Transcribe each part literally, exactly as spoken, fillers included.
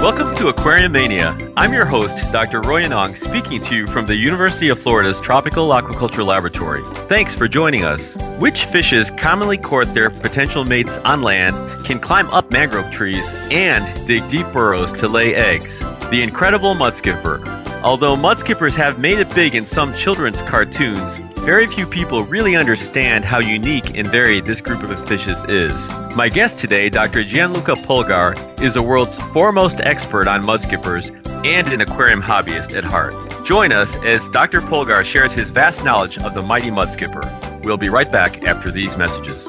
Welcome to Aquarium Mania. I'm your host, Doctor Royanong, speaking to you from the University of Florida's Tropical Aquaculture Laboratory. Thanks for joining us. Which fishes commonly court their potential mates on land, can climb up mangrove trees, and dig deep burrows to lay eggs? The incredible mudskipper. Although mudskippers have made it big in some children's cartoons, very few people really understand how unique and varied this group of fishes is. My guest today, Doctor Gianluca Polgar, is the world's foremost expert on mudskippers and an aquarium hobbyist at heart. Join us as Doctor Polgar shares his vast knowledge of the mighty mudskipper. We'll be right back after these messages.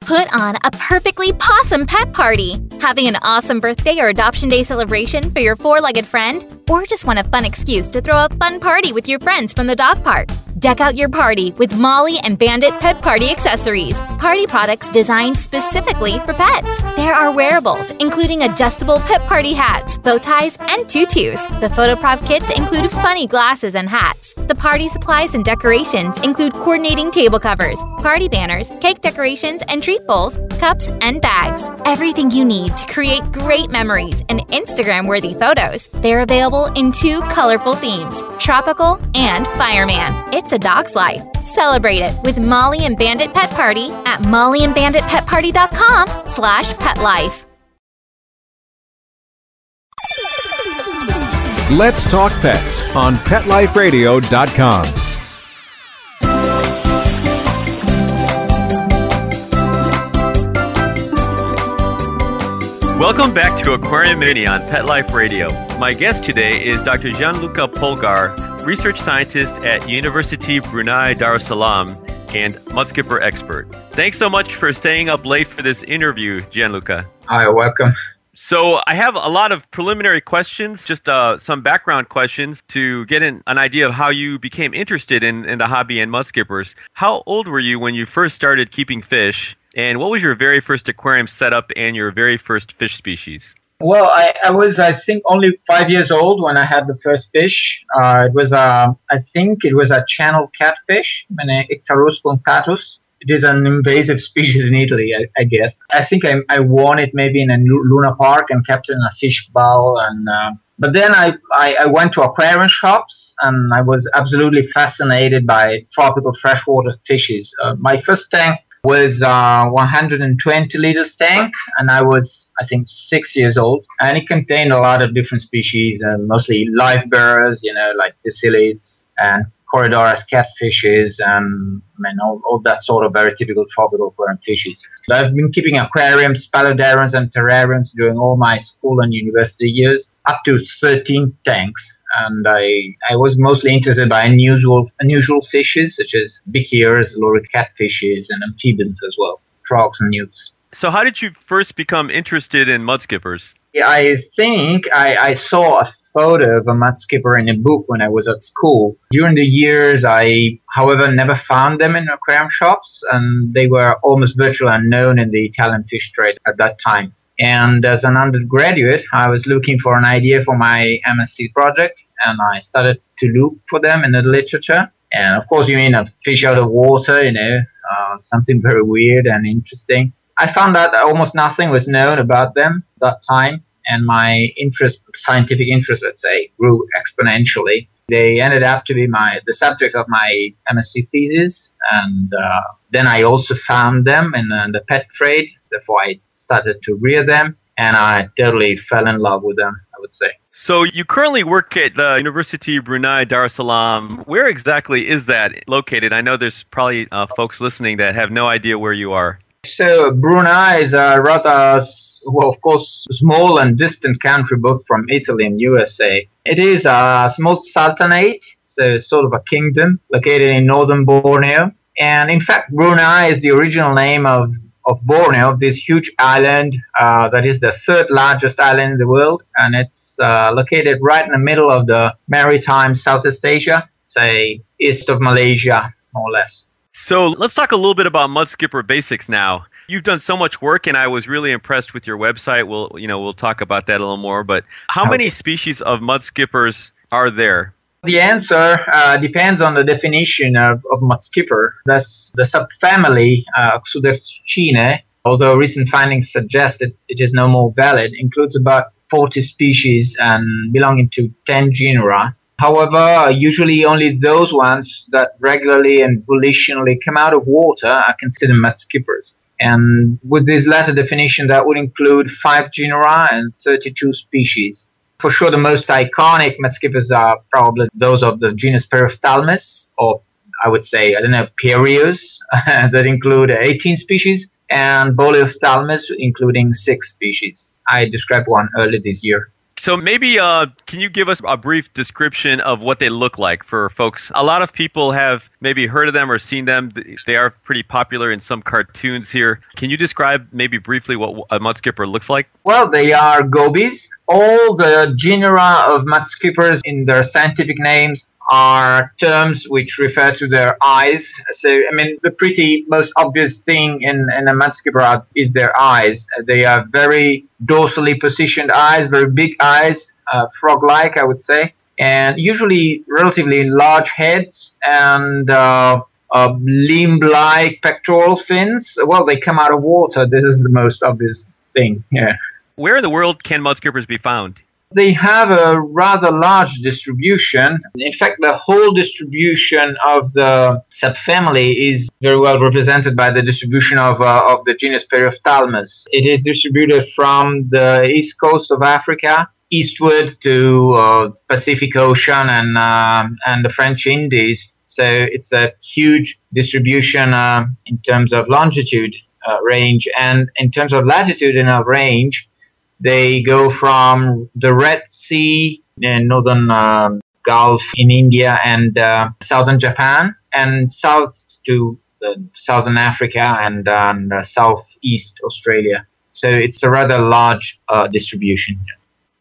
Put on a perfectly possum pet party. Having an awesome birthday or adoption day celebration for your four-legged friend? Or just want a fun excuse to throw a fun party with your friends from the dog park? Deck out your party with Molly and Bandit Pet Party accessories. Party products designed specifically for pets. There are wearables, including adjustable pet party hats, bow ties, and tutus. The photo prop kits include funny glasses and hats. The party supplies and decorations include coordinating table covers, party banners, cake decorations, and treat bowls, cups, and bags. Everything you need to create great memories and Instagram-worthy photos. They're available in two colorful themes, Tropical and Fireman. It's a dog's life. Celebrate it with Molly and Bandit Pet Party at mollyandbanditpetparty.com slash petlife. Let's Talk Pets on pet life radio dot com. Welcome back to Aquarium Mania on Pet Life Radio. My guest today is Doctor Gianluca Polgar, research scientist at University of Brunei Darussalam and mudskipper expert. Thanks so much for staying up late for this interview, Gianluca. Hi, welcome. So I have a lot of preliminary questions, just uh, some background questions to get an, an idea of how you became interested in, in the hobby and mudskippers. How old were you when you first started keeping fish? And what was your very first aquarium setup and your very first fish species? Well, I, I was, I think, only five years old when I had the first fish. Uh, it was, a, I think it was a channel catfish, an ictarus pontatus. It is an invasive species in Italy, I, I guess. I think I, I won it maybe in a Luna Park and kept it in a fish bowl. And uh, but then I, I, I went to aquarium shops and I was absolutely fascinated by tropical freshwater fishes. Uh, my first tank was a one hundred twenty liters tank, and I was, I think, six years old. And it contained a lot of different species, uh, mostly live birds, you know, like gracilis and Corydoras catfishes and I mean, all, all that sort of very typical tropical aquarium fishes. So I've been keeping aquariums, paludariums, and terrariums during all my school and university years, up to thirteen tanks. And I, I was mostly interested by unusual unusual fishes such as bichirs, loricariid, and amphibians as well, frogs and newts. So how did you first become interested in mudskippers? Yeah, I think I, I saw a photo of a mudskipper in a book when I was at school. During the years, I, however, never found them in aquarium shops, and they were almost virtually unknown in the Italian fish trade at that time. And as an undergraduate, I was looking for an idea for my M S C project, and I started to look for them in the literature. And of course, you mean a fish out of water, you know, uh, something very weird and interesting. I found out that almost nothing was known about them at that time, and my interest, scientific interest, let's say, grew exponentially. They ended up to be my the subject of my M S C thesis, and uh, then I also found them in uh, the pet trade. Therefore, I started to rear them, and I totally fell in love with them, I would say. So you currently work at the University of Brunei Darussalam. Where exactly is that located? I know there's probably uh, folks listening that have no idea where you are. So Brunei is a rather, well, of course, small and distant country, both from Italy and U S A. It is a small sultanate, so sort of a kingdom, located in northern Borneo. And in fact, Brunei is the original name of, of Borneo, this huge island uh, that is the third largest island in the world. And it's uh, located right in the middle of the maritime Southeast Asia. say, east of Malaysia, more or less. So let's talk a little bit about Mudskipper Basics now. You've done so much work, and I was really impressed with your website. We'll, you know, we'll talk about that a little more. But how okay. many species of mudskippers are there? The answer uh, depends on the definition of, of mudskipper. That's the subfamily uh, Oxudercinae, although recent findings suggest that it is no more valid, includes about forty species and belonging to ten genera. However, usually only those ones that regularly and volitionally come out of water are considered mudskippers. And with this latter definition, that would include five genera and thirty-two species. For sure, the most iconic mudskippers are probably those of the genus Periophthalmus, or I would say, I don't know, Perios, that include eighteen species, and Boleophthalmus, including six species. I described one earlier this year. So maybe uh, can you give us a brief description of what they look like for folks? A lot of people have maybe heard of them or seen them. They are pretty popular in some cartoons here. Can you describe maybe briefly what a mudskipper looks like? Well, they are gobies. All the genera of mudskippers in their scientific names are terms which refer to their eyes. So, I mean, the pretty most obvious thing in, in a mudskipper is their eyes. They are very dorsally positioned eyes, very big eyes, uh, frog-like, I would say, and usually relatively large heads and uh, uh, limb-like pectoral fins. Well, they come out of water. This is the most obvious thing, yeah. Where in the world can mudskippers be found? They have a rather large distribution. In fact, the whole distribution of the subfamily is very well represented by the distribution of uh, of the genus Periophthalmus. It is distributed from the east coast of Africa eastward to uh, Pacific Ocean and uh, and the French Indies. So it's a huge distribution uh, in terms of longitude uh, range, and in terms of latitudinal range. They go from the Red Sea, the northern uh, Gulf in India and uh, southern Japan, and south to uh, southern Africa and, and uh, southeast Australia. So it's a rather large uh, distribution.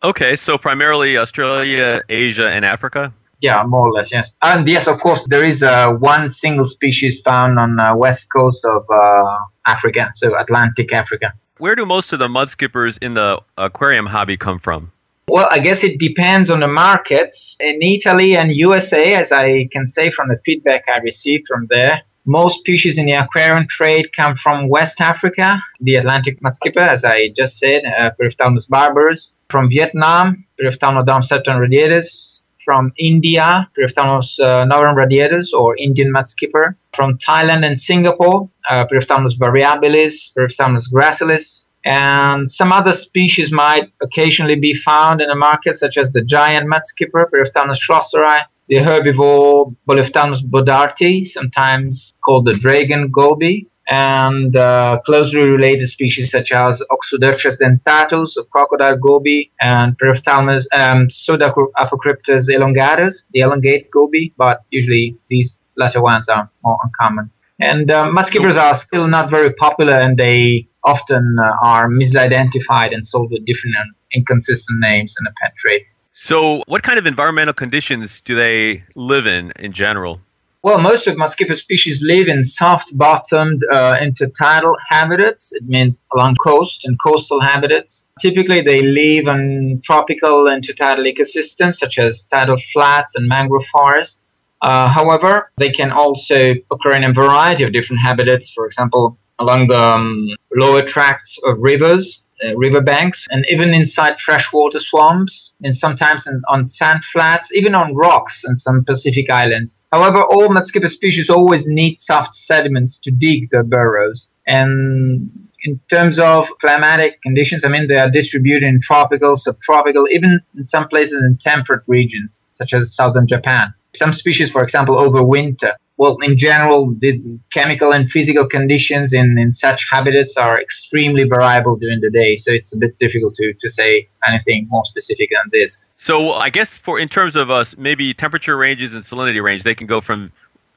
Okay, so primarily Australia, Asia, and Africa? Yeah, more or less, yes. And yes, of course, there is uh, one single species found on the west coast of uh, Africa, so Atlantic Africa. Where do most of the mudskippers in the aquarium hobby come from? Well, I guess it depends on the markets. In Italy and U S A, as I can say from the feedback I received from there, most species in the aquarium trade come from West Africa, the Atlantic mudskipper, as I just said, uh, Periophthalmus barbarus, from Vietnam, Periophthalmodon septemradiatus, from India, Periophthalmus uh, norum radiatus, or Indian mudskipper, from Thailand and Singapore, uh, Periophthalmus variabilis, Periophthalmus gracilis, and some other species might occasionally be found in the market, such as the giant mudskipper, Periophthalmus schlosseri, the herbivore Boleophthalmus boddarti, sometimes called the dragon goby, and uh, closely related species such as Oxudercus dentatus, the crocodile goby, and Periophthalmus um, Pseudapocryptus elongatus, the elongate goby, but usually these latter ones are more uncommon. And uh, mudskippers are still not very popular, and they often uh, are misidentified and sold with different and inconsistent names in the pet trade. So what kind of environmental conditions do they live in in general? Well, most of mudskipper species live in soft-bottomed uh, intertidal habitats. It means along coast and coastal habitats. Typically, they live in tropical intertidal ecosystems such as tidal flats and mangrove forests. Uh, however, they can also occur in a variety of different habitats, for example, along the um, lower tracts of rivers, uh, riverbanks, and even inside freshwater swamps, and sometimes in, on sand flats, even on rocks in some Pacific islands. However, all mudskipper species always need soft sediments to dig their burrows. And in terms of climatic conditions, I mean, they are distributed in tropical, subtropical, even in some places in temperate regions, such as southern Japan. Some species, for example, overwinter. Well, in general, the chemical and physical conditions in, in such habitats are extremely variable during the day, so it's a bit difficult to, to say anything more specific than this. So I guess for in terms of uh, maybe temperature ranges and salinity range, they can go from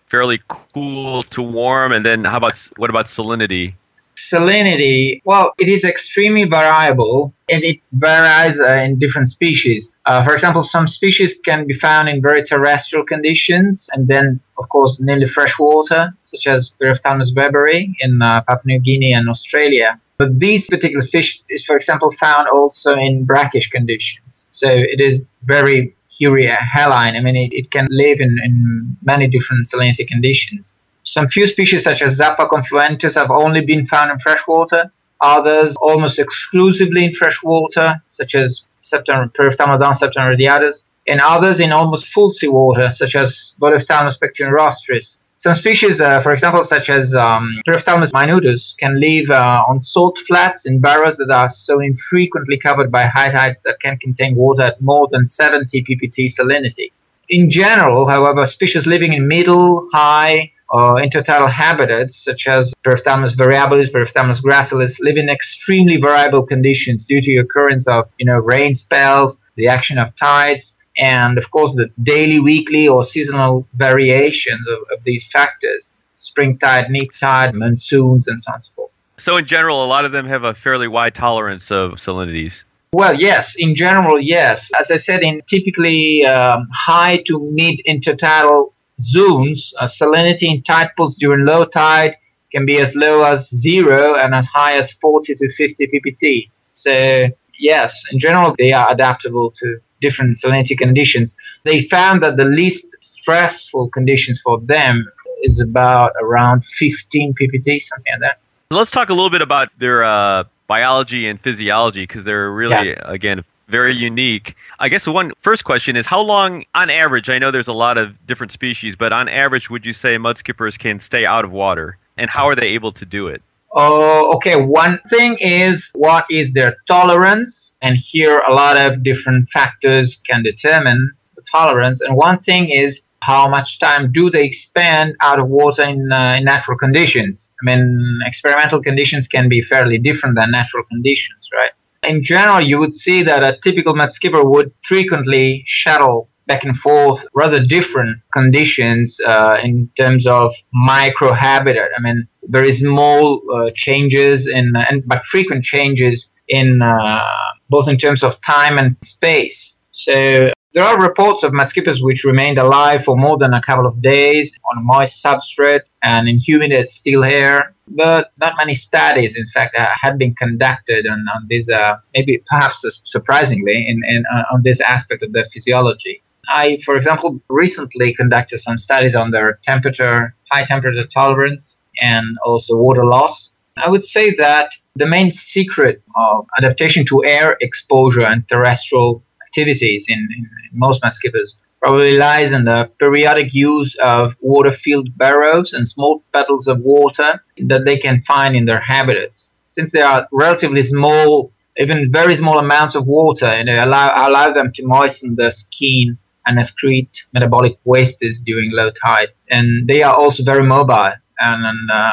fairly cool to warm, and then how about what about salinity? Salinity, well, it is extremely variable and it varies uh, in different species. Uh, for example, some species can be found in very terrestrial conditions and then, of course, nearly fresh water, such as Periophthalmus barbarus in uh, Papua New Guinea and Australia. But these particular fish is, for example, found also in brackish conditions. So it is very urea-haline. I mean, it, it can live in, in many different salinity conditions. Some few species, such as Zappa confluentus, have only been found in freshwater. Others almost exclusively in freshwater, such as Periophthalmodon septemradiatus, and others in almost full seawater, such as Boleophthalmus pectinorostris. Some species, uh, for example, such as um, Periophthalmus minutus, can live uh, on salt flats in barrows that are so infrequently covered by high tides that can contain water at more than seventy p p t salinity. In general, however, species living in middle, high, or uh, intertidal habitats, such as Periophthalmus variabilis, Periophthalmus gracilis, live in extremely variable conditions due to the occurrence of, you know, rain spells, the action of tides, and, of course, the daily, weekly, or seasonal variations of, of these factors, springtide, neap-tide, monsoons, and so on and so forth. So, in general, a lot of them have a fairly wide tolerance of salinities. Well, yes. In general, yes. As I said, in typically um, high to mid-intertidal zones, uh, salinity in tide pools during low tide can be as low as zero and as high as forty to fifty p p t. So, yes, in general, they are adaptable to different salinity conditions. They found that the least stressful conditions for them is about around fifteen p p t, something like that. Let's talk a little bit about their uh, biology and physiology, because they're really, yeah. again, very unique. I guess the one first question is, how long, on average, I know there's a lot of different species, but on average, would you say mudskippers can stay out of water? And how are they able to do it? Oh, okay. One thing is, what is their tolerance? And here a lot of different factors can determine the tolerance. And one thing is, how much time do they spend out of water in, uh, in natural conditions? I mean, experimental conditions can be fairly different than natural conditions, right? In general, you would see that a typical mudskipper would frequently shuttle back and forth rather different conditions uh, in terms of microhabitat. I mean, very small uh, changes in, uh, and but frequent changes in uh, both in terms of time and space. So there are reports of mudskippers which remained alive for more than a couple of days on moist substrate and in humid still air. But not many studies, in fact, uh, have been conducted on, on this, uh, maybe perhaps surprisingly, in, in uh, on this aspect of their physiology. I, for example, recently conducted some studies on their temperature, high temperature tolerance, and also water loss. I would say that the main secret of adaptation to air exposure and terrestrial activities in, in most mudskippers probably lies in the periodic use of water-filled burrows and small puddles of water that they can find in their habitats. Since they are relatively small, even very small amounts of water, and they allow, allow them to moisten their skin and excrete metabolic wastes during low tide. And they are also very mobile. And, and uh,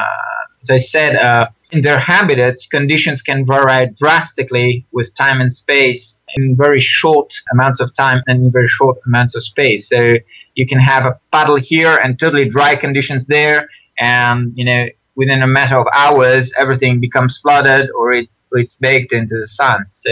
as I said, uh, in their habitats, conditions can vary drastically with time and space, in very short amounts of time and in very short amounts of space. So you can have a puddle here and totally dry conditions there, and, you know, within a matter of hours, everything becomes flooded or, it, or it's baked into the sun. So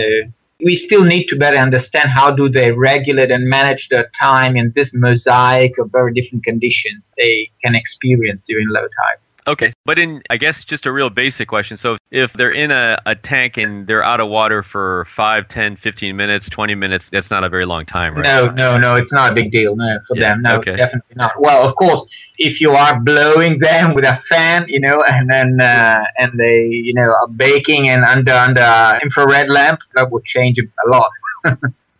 we still need to better understand how do they regulate and manage their time in this mosaic of very different conditions they can experience during low tide. Okay, but in, I guess, just a real basic question. So if they're in a, a tank and they're out of water for five, ten, fifteen minutes, twenty minutes, that's not a very long time, right? No, no, no, it's not a big deal, no, for yeah, them. No, okay. Definitely not. Well, of course, if you are blowing them with a fan, you know, and then uh, and they, you know, are baking and under under infrared lamp, that would change a lot.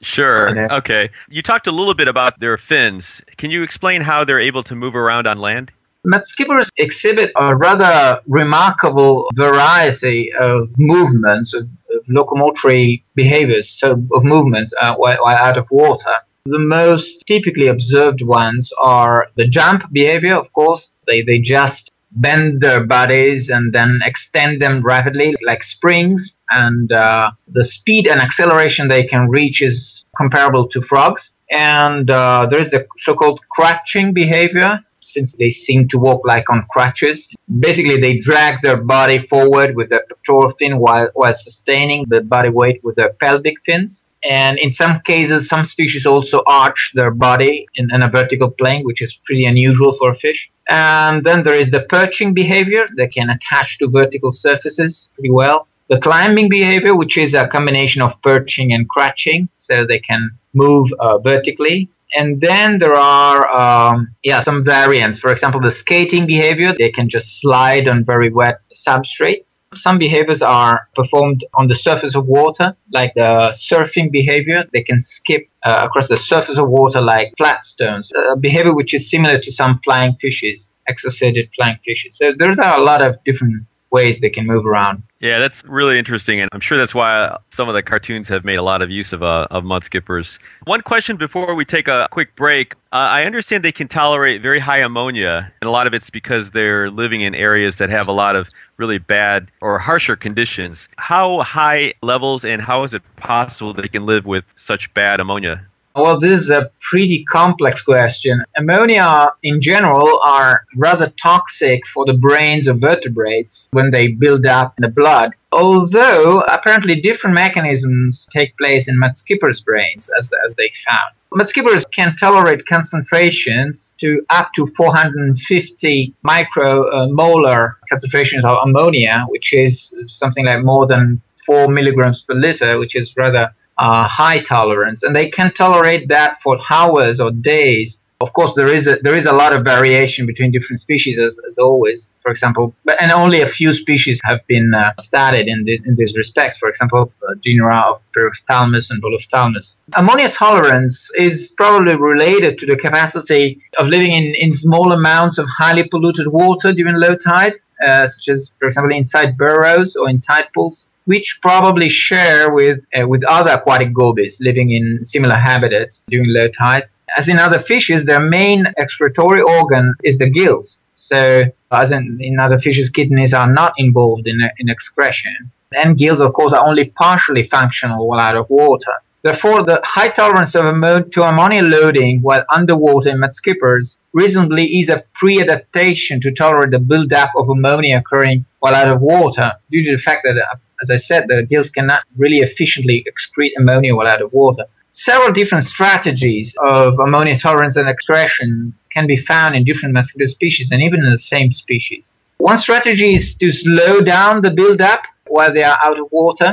Sure. You know? Okay. You talked a little bit about their fins. Can you explain how they're able to move around on land? Mudskippers exhibit a rather remarkable variety of movements, of, of locomotory behaviors, so of movements uh, while, while out of water. The most typically observed ones are the jump behavior, of course. They, they just bend their bodies and then extend them rapidly like springs. And uh, the speed and acceleration they can reach is comparable to frogs. And uh, there is the so-called crutching behavior. since they seem to walk like on crutches. Basically, they drag their body forward with their pectoral fin while, while sustaining the body weight with their pelvic fins. And in some cases, some species also arch their body in, in a vertical plane, which is pretty unusual for a fish. And then there is the perching behavior. They can attach to vertical surfaces pretty well. The climbing behavior, which is a combination of perching and crouching, so they can move uh, vertically. And then there are um, yeah, some variants. For example, the skating behavior, they can just slide on very wet substrates. Some behaviors are performed on the surface of water, like the surfing behavior. They can skip uh, across the surface of water like flat stones, a behavior which is similar to some flying fishes, exocated flying fishes. So there are a lot of different ways they can move around. Yeah, that's really interesting, and I'm sure that's why some of the cartoons have made a lot of use of uh, of mud skippers. One question before we take a quick break. Uh, I understand they can tolerate very high ammonia, and a lot of it's because they're living in areas that have a lot of really bad or harsher conditions. How high levels, and how is it possible they can live with such bad ammonia? Well, this is a pretty complex question. Ammonia, in general, are rather toxic for the brains of vertebrates when they build up in the blood. Although, apparently, different mechanisms take place in mudskippers' brains, as, as they found. Mudskippers can tolerate concentrations to up to four hundred fifty micromolar uh, concentrations of ammonia, which is something like more than four milligrams per liter, which is rather Uh, high tolerance, and they can tolerate that for hours or days. Of course, there is a, there is a lot of variation between different species, as, as always. For example, but, and only a few species have been uh, studied in, the, in this respect. For example, uh, genera of Periophthalmus and Boleophthalmus. Ammonia tolerance is probably related to the capacity of living in, in small amounts of highly polluted water during low tide, uh, such as, for example, inside burrows or in tide pools, which probably share with uh, with other aquatic gobies living in similar habitats during low tide. As in other fishes, their main excretory organ is the gills. So, as in, in other fishes, kidneys are not involved in, in excretion. And gills, of course, are only partially functional while out of water. Therefore, the high tolerance of ammonia to ammonia loading while underwater in mudskippers reasonably is a pre-adaptation to tolerate the buildup of ammonia occurring while out of water due to the fact that a As I said, the gills cannot really efficiently excrete ammonia while out of water. Several different strategies of ammonia tolerance and excretion can be found in different mudskipper species and even in the same species. One strategy is to slow down the buildup while they are out of water.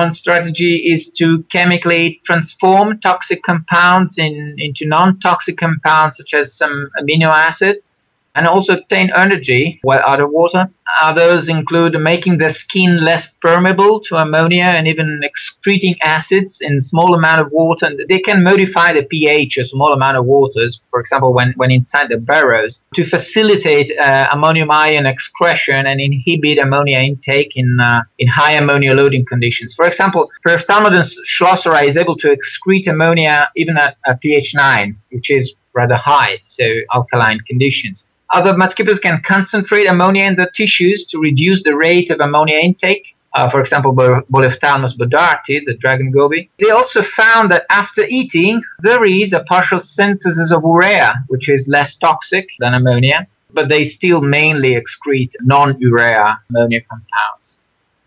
One strategy is to chemically transform toxic compounds in, into non-toxic compounds such as some amino acids, and also obtain energy while out of water. Others include making the skin less permeable to ammonia and even excreting acids in small amount of water. And they can modify the pH of small amount of waters, for example, when, when inside the burrows, to facilitate uh, ammonium ion excretion and inhibit ammonia intake in uh, in high ammonia loading conditions. For example, Periophthalmodon schlosseri is able to excrete ammonia even at a pH nine, which is rather high, so alkaline conditions. Other mudskippers can concentrate ammonia in their tissues to reduce the rate of ammonia intake. Uh, for example, Boleophthalmus boddarti, the dragon goby. They also found that after eating, there is a partial synthesis of urea, which is less toxic than ammonia, but they still mainly excrete non-urea ammonia compounds.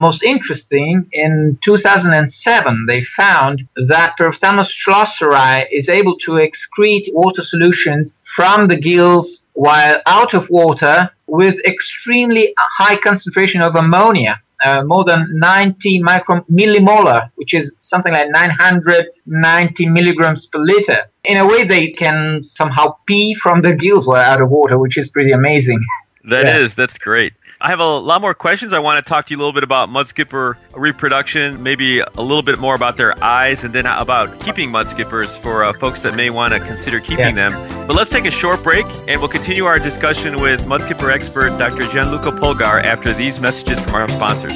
Most interesting, in two thousand seven, they found that Periophthalmus schlosseri is able to excrete water solutions from the gills while out of water with extremely high concentration of ammonia, uh, more than ninety micro millimolar, which is something like nine hundred ninety milligrams per liter. In a way, they can somehow pee from the gills while out of water, which is pretty amazing. That yeah. is, that's great. I have a lot more questions. I want to talk to you a little bit about mudskipper reproduction, maybe a little bit more about their eyes, and then about keeping mudskippers for uh, folks that may want to consider keeping yeah. them. But let's take a short break, and we'll continue our discussion with mudskipper expert Doctor Gianluca Polgar after these messages from our sponsors.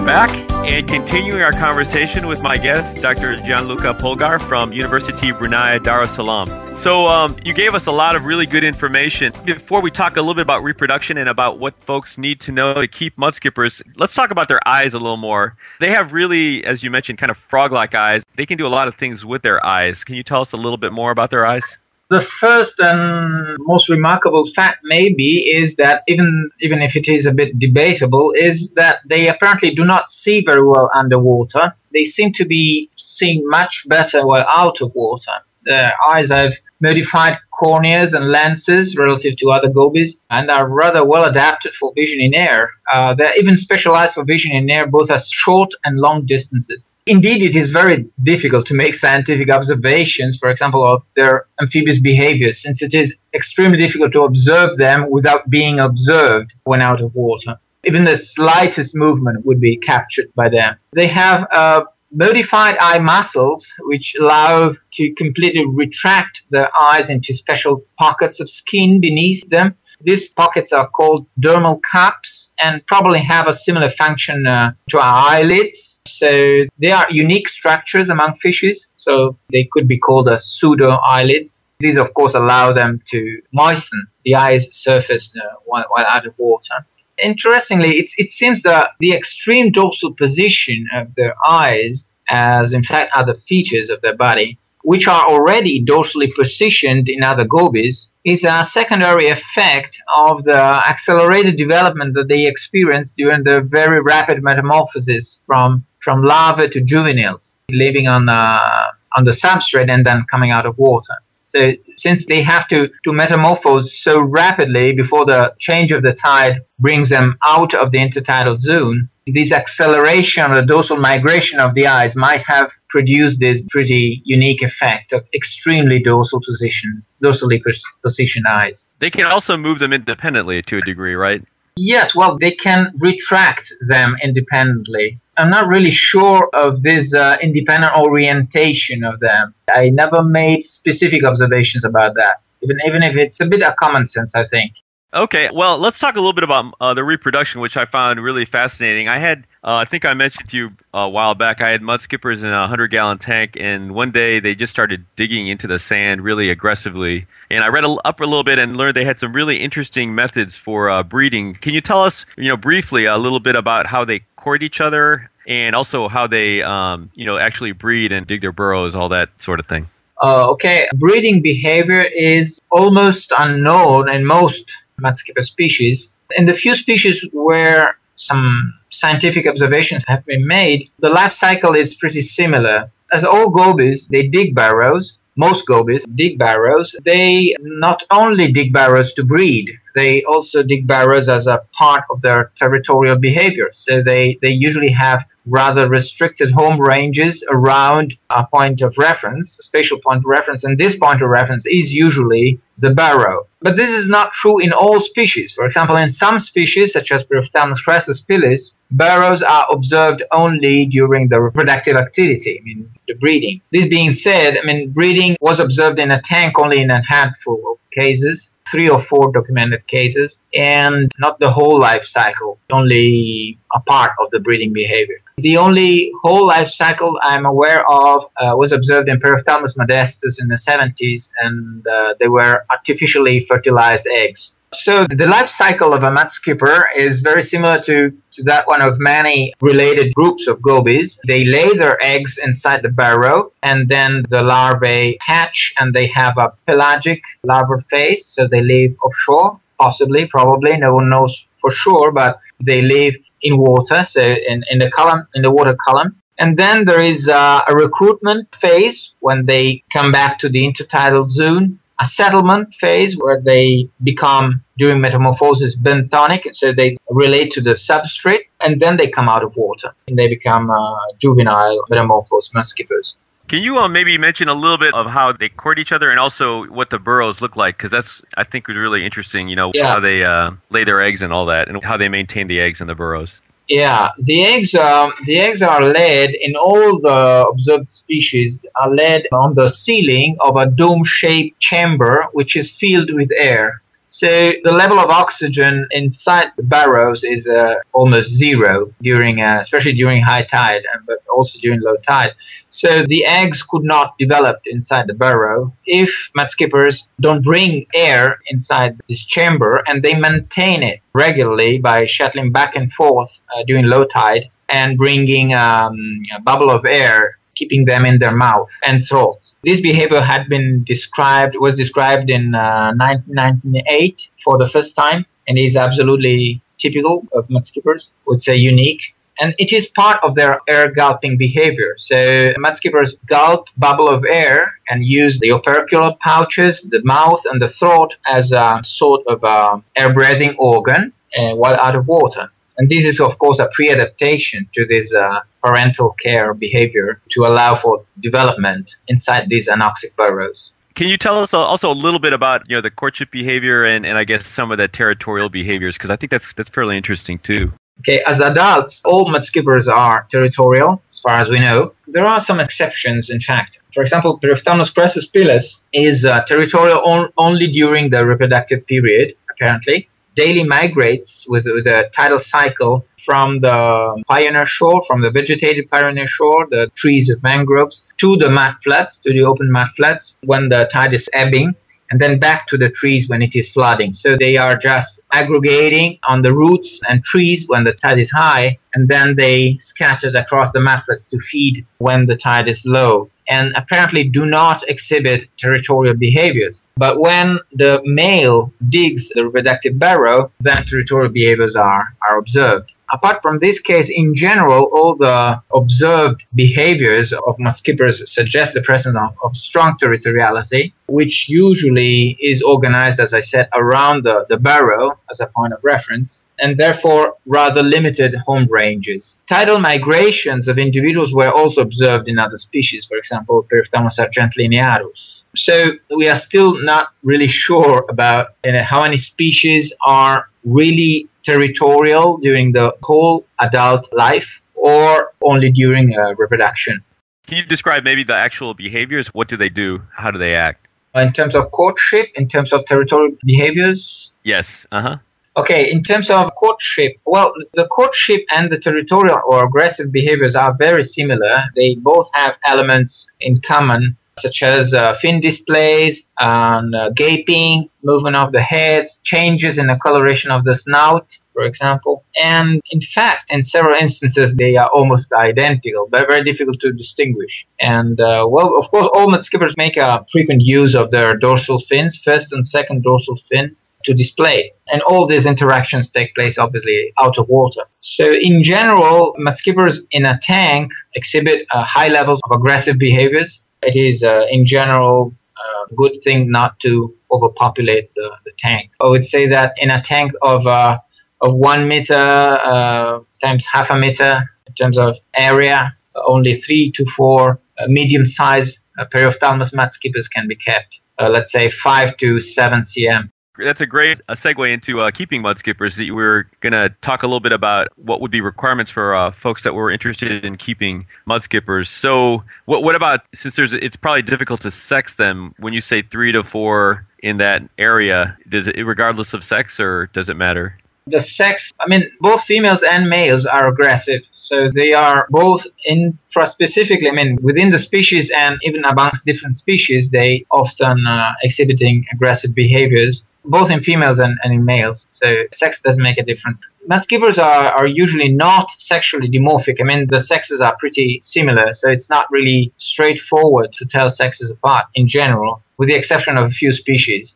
Back and continuing our conversation with my guest, Doctor Gianluca Polgar from University of Brunei Darussalam. So um, you gave us a lot of really good information. Before we talk a little bit about reproduction and about what folks need to know to keep mud skippers, let's talk about their eyes a little more. They have really, as you mentioned, kind of frog-like eyes. They can do a lot of things with their eyes. Can you tell us a little bit more about their eyes? The first and most remarkable fact maybe is that even even if it is a bit debatable, is that they apparently do not see very well underwater. They seem to be seeing much better while out of water. Their eyes have modified corneas and lenses relative to other gobies and are rather well adapted for vision in air. Uh, they're even specialized for vision in air, both at short and long distances. Indeed, it is very difficult to make scientific observations, for example, of their amphibious behavior, since it is extremely difficult to observe them without being observed when out of water. Even the slightest movement would be captured by them. They have uh, modified eye muscles, which allow to completely retract their eyes into special pockets of skin beneath them. These pockets are called dermal cups and probably have a similar function uh, to our eyelids. So they are unique structures among fishes, so they could be called as pseudo-eyelids. These, of course, allow them to moisten the eye's surface uh, while, while out of water. Interestingly, it, it seems that the extreme dorsal position of their eyes, as in fact other features of their body, which are already dorsally positioned in other gobies, is a secondary effect of the accelerated development that they experience during the very rapid metamorphosis from, from larvae to juveniles, living on, uh, on the substrate and then coming out of water. So since they have to, to metamorphose so rapidly before the change of the tide brings them out of the intertidal zone, this acceleration or the dorsal migration of the eyes might have produced this pretty unique effect of extremely dorsal position, dorsally positioned eyes. They can also move them independently to a degree, right? Yes, well, they can retract them independently. I'm not really sure of this uh, independent orientation of them. I never made specific observations about that, even, even if it's a bit of common sense, I think. Okay, well, let's talk a little bit about uh, the reproduction, which I found really fascinating. I had, uh, I think I mentioned to you a while back, I had mud skippers in a hundred-gallon tank, and one day they just started digging into the sand really aggressively. And I read a, up a little bit and learned they had some really interesting methods for uh, breeding. Can you tell us, you know, briefly a little bit about how they court each other and also how they, um, you know, actually breed and dig their burrows, all that sort of thing? Uh, okay, breeding behavior is almost unknown in most mud skipper species. In the few species where some scientific observations have been made, the life cycle is pretty similar. As all gobies, they dig burrows. Most gobies dig burrows. They not only dig burrows to breed, they also dig burrows as a part of their territorial behavior. So they, they usually have rather restricted home ranges around a point of reference, a spatial point of reference, and this point of reference is usually the burrow. But this is not true in all species. For example, in some species, such as Periophthalmus crassus pilis, burrows are observed only during the reproductive activity, I mean, the breeding. This being said, I mean, breeding was observed in a tank only in a handful of cases, three or four documented cases, and not the whole life cycle, only a part of the breeding behavior. The only whole life cycle I'm aware of uh, was observed in Periophthalmus modestus in the seventies, and uh, they were artificially fertilized eggs. So the life cycle of a mud skipper is very similar to, to that one of many related groups of gobies. They lay their eggs inside the burrow, and then the larvae hatch, and they have a pelagic larval phase, so they live offshore, possibly, probably, no one knows for sure, but they live in water, so in, in the column, in the water column. And then there is uh, a recruitment phase when they come back to the intertidal zone, a settlement phase where they become, during metamorphosis, benthonic, so they relate to the substrate, and then they come out of water and they become uh, juvenile metamorphosed muscipers. Can you uh, maybe mention a little bit of how they court each other and also what the burrows look like? Because that's, I think, was really interesting, you know, yeah. how they uh, lay their eggs and all that, and how they maintain the eggs in the burrows. Yeah, the eggs are, the eggs are laid in all the observed species, are laid on the ceiling of a dome-shaped chamber, which is filled with air. So the level of oxygen inside the burrows is uh, almost zero, during, uh, especially during high tide, but also during low tide. So the eggs could not develop inside the burrow if mudskippers don't bring air inside this chamber, and they maintain it regularly by shuttling back and forth uh, during low tide and bringing um, a bubble of air, keeping them in their mouth and throat. This behavior had been described, was described in uh, nineteen ninety-eight for the first time, and is absolutely typical of mudskippers, I would say unique. And it is part of their air gulping behavior. So mudskippers gulp bubble of air and use the opercular pouches, the mouth and the throat as a sort of uh, air breathing organ uh, while out of water. And this is, of course, a pre-adaptation to this uh, parental care behavior to allow for development inside these anoxic burrows. Can you tell us also a little bit about, you know, the courtship behavior and, and I guess some of the territorial behaviors? Because I think that's that's fairly interesting, too. Okay, as adults, all mudskippers are territorial, as far as we know. There are some exceptions, in fact. For example, Periophthalmus crassus pilis is uh, territorial on- only during the reproductive period, apparently. Daily migrates with, with a tidal cycle from the pioneer shore, from the vegetated pioneer shore, the trees of mangroves, to the mud flats, to the open mud flats when the tide is ebbing, and then back to the trees when it is flooding. So they are just aggregating on the roots and trees when the tide is high, and then they scatter across the mud flats to feed when the tide is low, and apparently do not exhibit territorial behaviors. But when the male digs the reproductive burrow, then territorial behaviors are, are observed. Apart from this case, in general, all the observed behaviors of mudskippers suggest the presence of, of strong territoriality, which usually is organized, as I said, around the, the burrow as a point of reference, and therefore rather limited home ranges. Tidal migrations of individuals were also observed in other species, for example, Periophthalmus argentilineatus. So we are still not really sure about you know, how many species are really territorial during the whole adult life or only during uh, reproduction. Can you describe maybe the actual behaviors? What do they do? How do they act? In terms of courtship, in terms of territorial behaviors? Yes. Uh-huh. Okay, in terms of courtship, well, the courtship and the territorial or aggressive behaviors are very similar. They both have elements in common, such as uh, fin displays, and, uh, gaping, movement of the heads, changes in the coloration of the snout, for example. And in fact, in several instances, they are almost identical, but very difficult to distinguish. And, uh, well, of course, all mudskippers make a frequent use of their dorsal fins, first and second dorsal fins, to display. And all these interactions take place, obviously, out of water. So, in general, mudskippers in a tank exhibit uh, high levels of aggressive behaviors. It is, uh, in general, a uh, good thing not to overpopulate the, the tank. I would say that in a tank of uh, of one meter uh, times half a meter, in terms of area, only three to four uh, medium-sized uh, Periophthalmus mudskippers can be kept, uh, let's say five to seven centimeters. That's a great uh, segue into uh, keeping mudskippers. We were going to talk a little bit about what would be requirements for uh, folks that were interested in keeping mudskippers. So what what about, since there's it's probably difficult to sex them, when you say three to four in that area, does it regardless of sex or does it matter? The sex, I mean, both females and males are aggressive. So they are both intraspecifically, I mean, within the species and even amongst different species, they often uh, exhibiting aggressive behaviors, both in females and, and in males. So sex does make a difference. Mudskippers are, are usually not sexually dimorphic. I mean, the sexes are pretty similar, so it's not really straightforward to tell sexes apart in general, with the exception of a few species.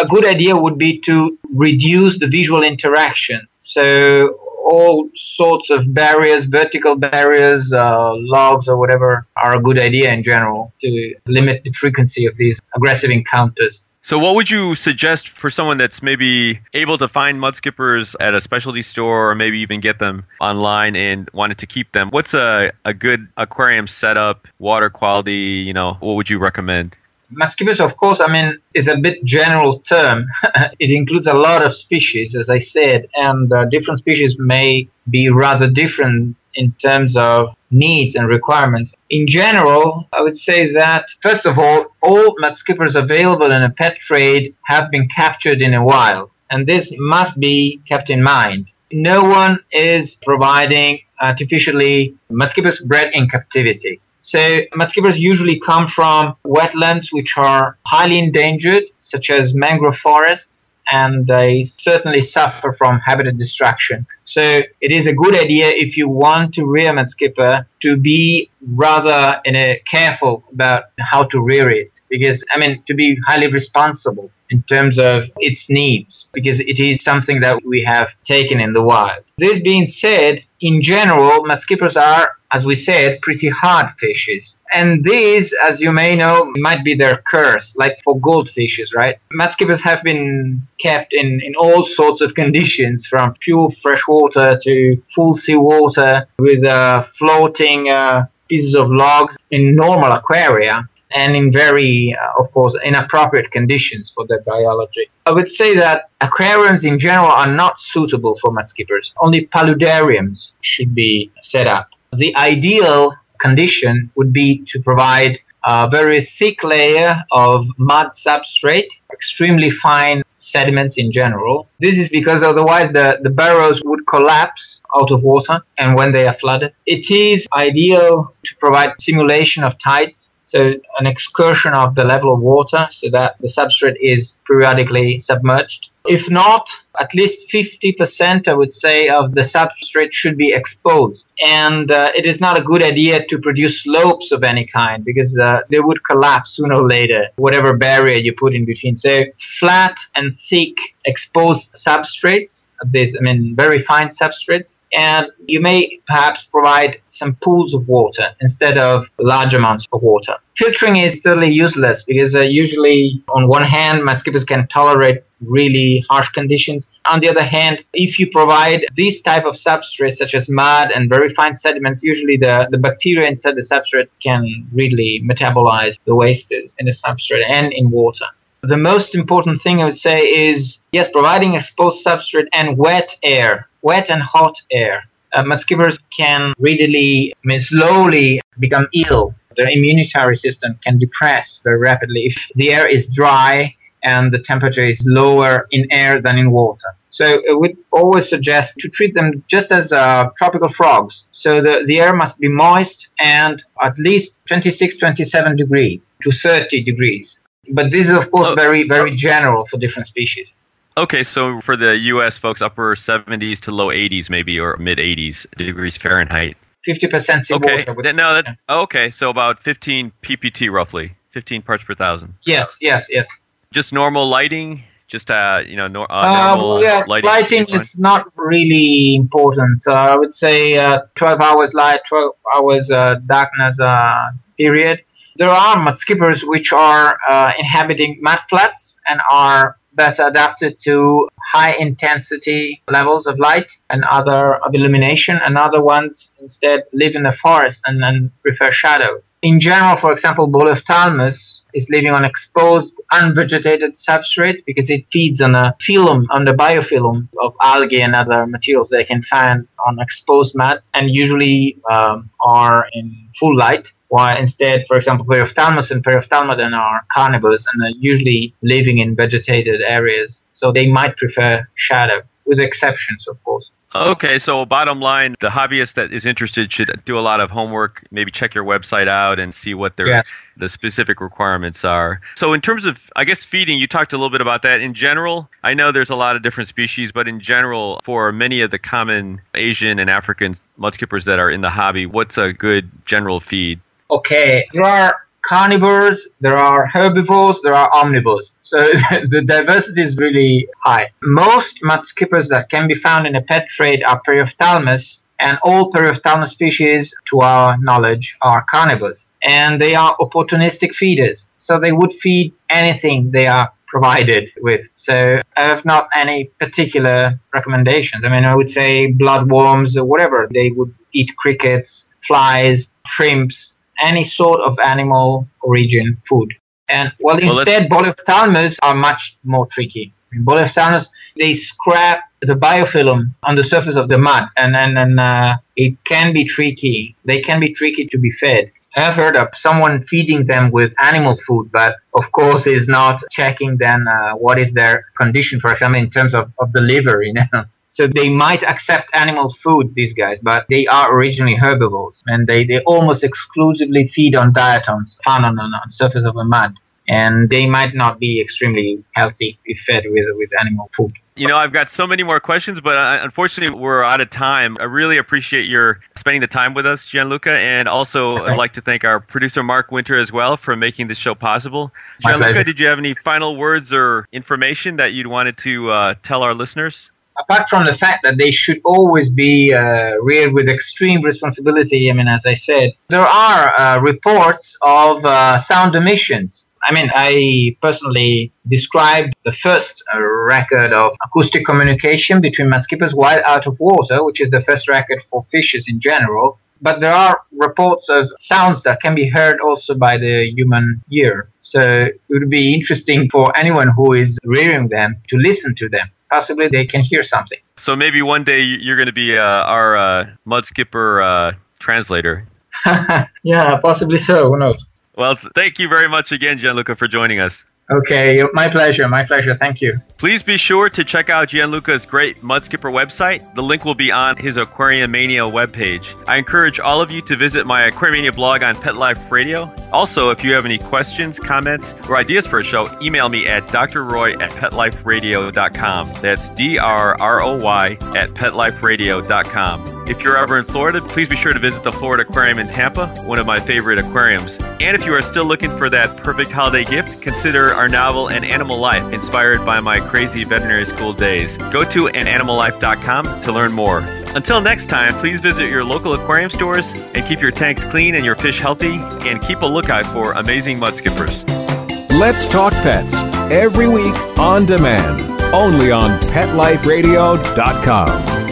A good idea would be to reduce the visual interaction. So all sorts of barriers, vertical barriers, uh, logs or whatever, are a good idea in general to limit the frequency of these aggressive encounters. So what would you suggest for someone that's maybe able to find mudskippers at a specialty store or maybe even get them online and wanted to keep them? What's a, a good aquarium setup, water quality, you know, what would you recommend? Mudskippers, of course, I mean, is a bit general term. It includes a lot of species, as I said, and uh, different species may be rather different in terms of needs and requirements. In general, I would say that, first of all, all mudskippers available in a pet trade have been captured in a wild, and this must be kept in mind. No one is providing artificially mudskippers bred in captivity. So mudskippers usually come from wetlands which are highly endangered, such as mangrove forests, and they certainly suffer from habitat destruction. So it is a good idea, if you want to rear mudskipper, to be rather in a careful about how to rear it, because, I mean, to be highly responsible in terms of its needs, because it is something that we have taken in the wild. This being said, in general, mudskippers are, as we said, pretty hard fishes. And these, as you may know, might be their curse, like for goldfishes, right? Mudskippers have been kept in, in all sorts of conditions, from pure fresh water to full seawater, with uh, floating uh, pieces of logs in normal aquaria, and in very, uh, of course, inappropriate conditions for their biology. I would say that aquariums in general are not suitable for mudskippers. Only paludariums should be set up. The ideal condition would be to provide a very thick layer of mud substrate, extremely fine sediments in general. This is because otherwise the, the burrows would collapse out of water, and when they are flooded. It is ideal to provide simulation of tides, so an excursion of the level of water so that the substrate is periodically submerged. If not, at least fifty percent, I would say, of the substrate should be exposed. And uh, it is not a good idea to produce slopes of any kind, because uh, they would collapse sooner or later, whatever barrier you put in between. So flat and thick exposed substrates, these, I mean, very fine substrates, and you may perhaps provide some pools of water instead of large amounts of water. Filtering is totally useless, because uh, usually, on one hand, mudskippers can tolerate really harsh conditions. On the other hand, if you provide these type of substrates, such as mud and very fine sediments, usually the, the bacteria inside the substrate can really metabolize the waste in the substrate and in water. The most important thing I would say is, yes, providing exposed substrate and wet air, wet and hot air. Uh, mudskippers can readily, I mean, slowly become ill. Their immunitary system can depress very rapidly if the air is dry and the temperature is lower in air than in water. So I would always suggest to treat them just as uh, tropical frogs. So the, the air must be moist and at least twenty-six, twenty-seven degrees to thirty degrees. But this is, of course, very, very general for different species. Okay, so for the U S folks, upper seventies to low eighties maybe, or mid-eighties degrees Fahrenheit. fifty percent seawater. Okay, no, that, okay, so about fifteen P P T roughly, fifteen parts per thousand. Yes, yes, yes. Just normal lighting, just uh, you know, nor- uh, normal uh, yeah, lighting. Lighting is not really important. Uh, I would say uh, twelve hours light, twelve hours uh, darkness uh, period. There are mudskippers which are uh, inhabiting mudflats and are better adapted to high intensity levels of light and other of illumination, and other ones instead live in the forest and then prefer shadow. In general, for example, Boleophthalmus is living on exposed, unvegetated substrates because it feeds on a phylum, on the biofilm of algae and other materials they can find on exposed mud, and usually um, are in full light. While instead, for example, Periophthalmus and Periophthalmodon are carnivores and are usually living in vegetated areas, so they might prefer shadow, with exceptions, of course. Okay, so bottom line, the hobbyist that is interested should do a lot of homework, maybe check your website out and see what their yes. the specific requirements are. So in terms of, I guess, feeding, you talked a little bit about that. In general, I know there's a lot of different species, but in general, for many of the common Asian and African mudskippers that are in the hobby, what's a good general feed? Okay, there are carnivores, there are herbivores, there are omnivores. So the diversity is really high. Most mudskippers that can be found in a pet trade are Periophthalmus, and all Periophthalmus species, to our knowledge, are carnivores. And they are opportunistic feeders, so they would feed anything they are provided with. So I have not any particular recommendations. I mean, I would say bloodworms or whatever. They would eat crickets, flies, shrimps, any sort of animal origin food. And, well, well instead, Boleophthalmus are much more tricky. In Boleophthalmus, they scrap the biofilm on the surface of the mud, and then and, and, uh, it can be tricky. They can be tricky to be fed. I've heard of someone feeding them with animal food, but of course is not checking then uh, what is their condition, for example, in terms of, of the liver, you know. So they might accept animal food, these guys, but they are originally herbivores, and they, they almost exclusively feed on diatoms found on the surface of the mud. And they might not be extremely healthy if fed with, with animal food. You know, I've got so many more questions, but uh, unfortunately, we're out of time. I really appreciate your spending the time with us, Gianluca. And also, I'd like to thank our producer, Mark Winter, as well, for making this show possible. My Gianluca, pleasure. Did you have any final words or information that you'd wanted to uh, tell our listeners? Apart from the fact that they should always be uh, reared with extreme responsibility, I mean, as I said, there are uh, reports of uh, sound emissions. I mean, I personally described the first record of acoustic communication between mudskippers while out of water, which is the first record for fishes in general. But there are reports of sounds that can be heard also by the human ear. So it would be interesting for anyone who is rearing them to listen to them. Possibly they can hear something. So maybe one day you're going to be uh, our uh, mudskipper uh, translator. Yeah, possibly so. Who knows? Well, thank you very much again, Gianluca, for joining us. Okay, my pleasure, my pleasure, thank you. Please be sure to check out Gianluca's great Mudskipper website. The link will be on his Aquarium Mania webpage. I encourage all of you to visit my Aquarium Mania blog on Pet Life Radio. Also, if you have any questions, comments, or ideas for a show, email me at d r roy at pet life radio dot com. That's D R R O Y at pet life radio dot com. If you're ever in Florida, please be sure to visit the Florida Aquarium in Tampa, one of my favorite aquariums. And if you are still looking for that perfect holiday gift, consider our novel An Animal Life, inspired by my crazy veterinary school days. Go to an animal life dot com to learn more. Until next time, please visit your local aquarium stores and keep your tanks clean and your fish healthy, and keep a lookout for amazing mudskippers. Let's Talk Pets, every week on demand, only on pet life radio dot com.